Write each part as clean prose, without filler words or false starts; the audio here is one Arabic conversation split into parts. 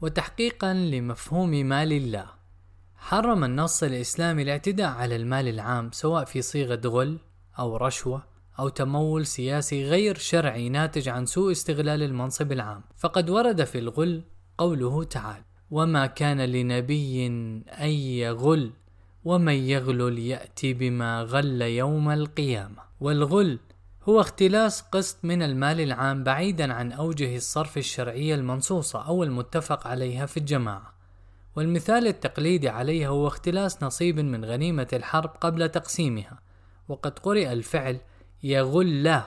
وتحقيقا لمفهوم مال الله. حرم النص الإسلامي الاعتداء على المال العام سواء في صيغة غل أو رشوة أو تمول سياسي غير شرعي ناتج عن سوء استغلال المنصب العام، فقد ورد في الغل قوله تعالى: وما كان لنبي أن يغل ومن يغل يأتي بما غل يوم القيامة. والغل هو اختلاس قسط من المال العام بعيدا عن أوجه الصرف الشرعية المنصوصة أو المتفق عليها في الجماعة، والمثال التقليدي عليها هو اختلاس نصيب من غنيمة الحرب قبل تقسيمها، وقد قرئ الفعل يغل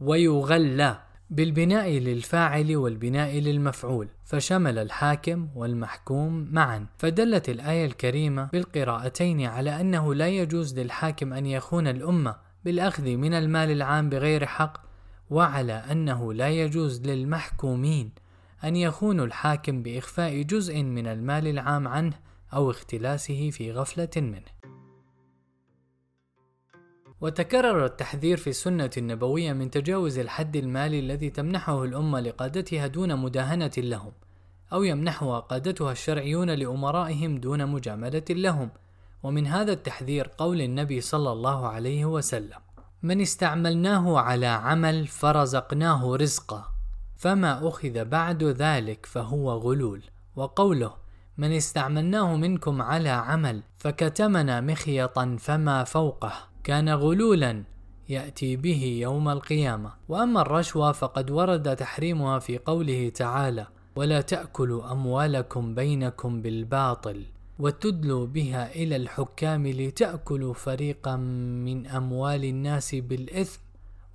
ويغل بالبناء للفاعل والبناء للمفعول، فشمل الحاكم والمحكوم معا، فدلت الآية الكريمة بالقراءتين على أنه لا يجوز للحاكم أن يخون الأمة بالأخذ من المال العام بغير حق، وعلى أنه لا يجوز للمحكومين أن يخونوا الحاكم بإخفاء جزء من المال العام عنه أو اختلاسه في غفلة منه. وتكرر التحذير في السنة النبوية من تجاوز الحد المالي الذي تمنحه الأمة لقادتها دون مداهنة لهم، أو يمنحها قادتها الشرعيون لأمرائهم دون مجاملة لهم. ومن هذا التحذير قول النبي صلى الله عليه وسلم: من استعملناه على عمل فرزقناه رزقا فما أخذ بعد ذلك فهو غلول. وقوله: من استعملناه منكم على عمل فكتمنا مخيطا فما فوقه كان غلولا يأتي به يوم القيامة. وأما الرشوة فقد ورد تحريمها في قوله تعالى: ولا تأكلوا أموالكم بينكم بالباطل وتدلوا بها إلى الحكام لتأكلوا فريقا من أموال الناس بالإثم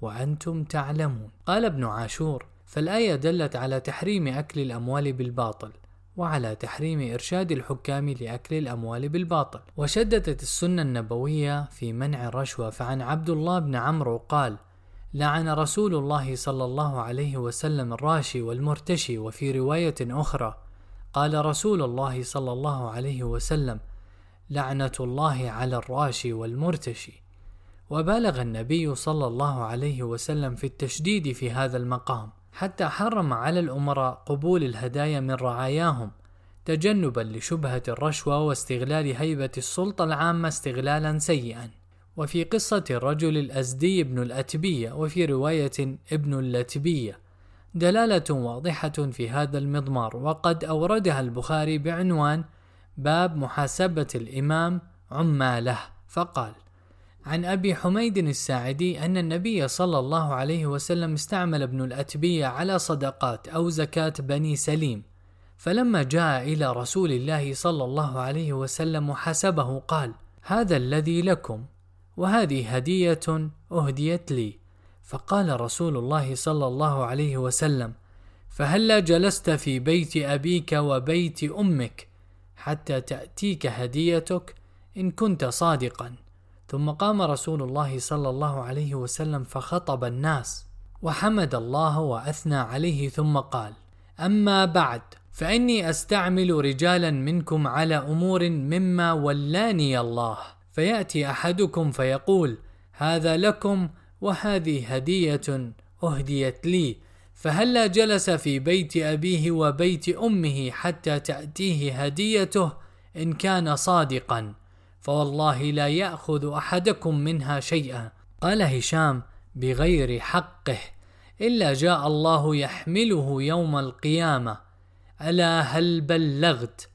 وأنتم تعلمون. قال ابن عاشور: فالآية دلت على تحريم أكل الأموال بالباطل، وعلى تحريم إرشاد الحكام لأكل الأموال بالباطل. وشددت السنة النبوية في منع الرشوة، فعن عبد الله بن عمرو قال: لعن رسول الله صلى الله عليه وسلم الراشي والمرتشي. وفي رواية أخرى قال رسول الله صلى الله عليه وسلم: لعنة الله على الراشي والمرتشي. وبالغ النبي صلى الله عليه وسلم في التشديد في هذا المقام، حتى حرم على الأمراء قبول الهدايا من رعاياهم تجنبا لشبهة الرشوة واستغلال هيبة السلطة العامة استغلالا سيئا. وفي قصة الرجل الأزدي ابن الأتبية وفي رواية ابن اللتبية دلالة واضحة في هذا المضمار، وقد أوردها البخاري بعنوان باب محاسبة الإمام عماله، فقال: عن أبي حميد الساعدي أن النبي صلى الله عليه وسلم استعمل ابن الأتبية على صدقات أو زكاة بني سليم، فلما جاء إلى رسول الله صلى الله عليه وسلم وحسبه قال: هذا الذي لكم وهذه هدية أهديت لي. فقال رسول الله صلى الله عليه وسلم: فهلا جلست في بيت أبيك وبيت أمك حتى تأتيك هديتك إن كنت صادقا. ثم قام رسول الله صلى الله عليه وسلم فخطب الناس وحمد الله وأثنى عليه، ثم قال: أما بعد، فإني أستعمل رجالا منكم على أمور مما ولاني الله، فيأتي أحدكم فيقول: هذا لكم وهذه هدية أهديت لي، فهلا جلس في بيت أبيه وبيت أمه حتى تأتيه هديته إن كان صادقا، فوالله لا يأخذ أحدكم منها شيئا. قال هشام: بغير حقه، إلا جاء الله يحمله يوم القيامة. ألا هل بلغت؟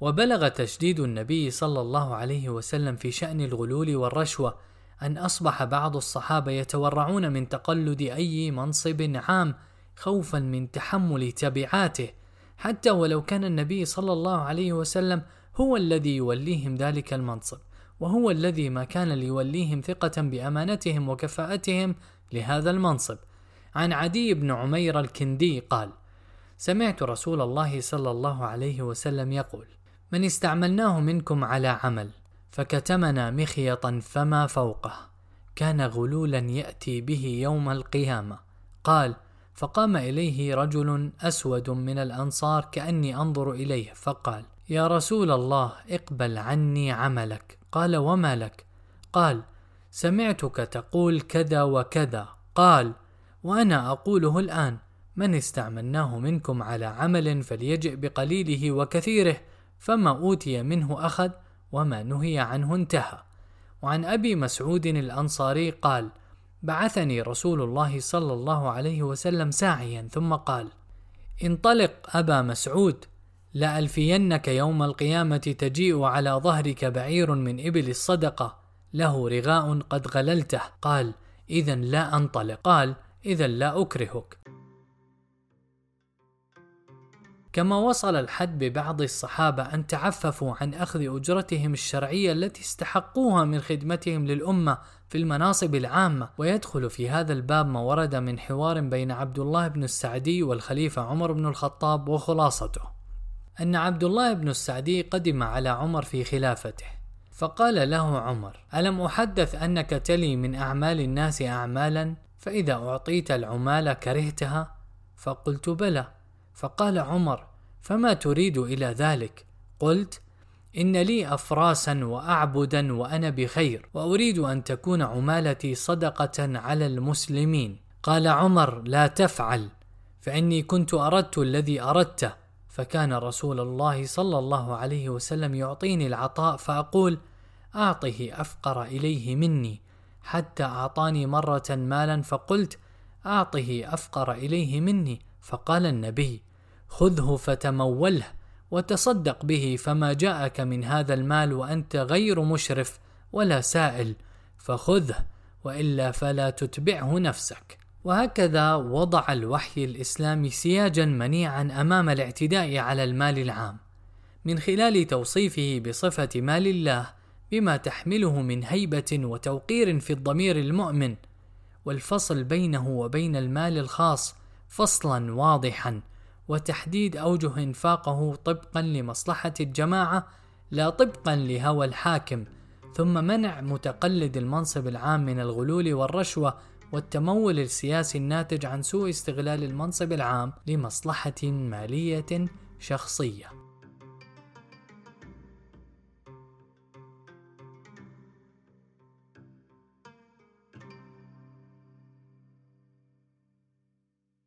وبلغ تشديد النبي صلى الله عليه وسلم في شأن الغلول والرشوة أن أصبح بعض الصحابة يتورعون من تقلد أي منصب عام خوفا من تحمل تبعاته، حتى ولو كان النبي صلى الله عليه وسلم هو الذي يوليهم ذلك المنصب، وهو الذي ما كان ليوليهم ثقة بأمانتهم وكفاءتهم لهذا المنصب. عن عدي بن عمير الكندي قال: سمعت رسول الله صلى الله عليه وسلم يقول: من استعملناه منكم على عمل فكتمنا مخيطا فما فوقه كان غلولا يأتي به يوم القيامة. قال: فقام إليه رجل أسود من الأنصار كأني أنظر إليه، فقال: يا رسول الله، اقبل عني عملك. قال: وما لك؟ قال: سمعتك تقول كذا وكذا. قال: وأنا أقوله الآن، من استعملناه منكم على عمل فليجئ بقليله وكثيره، فما أوتي منه أخذ وما نهي عنه انتهى. وعن أبي مسعود الأنصاري قال: بعثني رسول الله صلى الله عليه وسلم ساعيا ثم قال: انطلق أبا مسعود، لألفينك يوم القيامة تجيء على ظهرك بعير من إبل الصدقة له رغاء قد غللته. قال: إذا لا أنطلق. قال: إذا لا أكرهك. كما وصل الحد ببعض الصحابة أن تعففوا عن أخذ أجرتهم الشرعية التي استحقوها من خدمتهم للأمة في المناصب العامة. ويدخل في هذا الباب ما ورد من حوار بين عبد الله بن السعدي والخليفة عمر بن الخطاب. وخلاصته أن عبد الله بن السعدي قدم على عمر في خلافته، فقال له عمر: ألم أحدث أنك تلي من أعمال الناس أعمالا، فإذا أعطيت العمال كرهتها؟ فقلت: بلى. فقال عمر: فما تريد إلى ذلك؟ قلت: إن لي أفراسا وأعبدا وأنا بخير، وأريد أن تكون عمالتي صدقة على المسلمين. قال عمر: لا تفعل، فإني كنت أردت الذي أردته، فكان رسول الله صلى الله عليه وسلم يعطيني العطاء فأقول: أعطه أفقر إليه مني، حتى أعطاني مرة مالا فقلت: أعطه أفقر إليه مني، فقال النبي: خذه فتموله وتصدق به، فما جاءك من هذا المال وأنت غير مشرف ولا سائل فخذه، وإلا فلا تتبعه نفسك. وهكذا وضع الوحي الإسلامي سياجا منيعا أمام الاعتداء على المال العام، من خلال توصيفه بصفة مال الله بما تحمله من هيبة وتوقير في الضمير المؤمن، والفصل بينه وبين المال الخاص فصلا واضحا، وتحديد أوجه إنفاقه طبقا لمصلحة الجماعة لا طبقا لهوى الحاكم، ثم منع متقلد المنصب العام من الغلول والرشوة والتمول السياسي الناتج عن سوء استغلال المنصب العام لمصلحة مالية شخصية.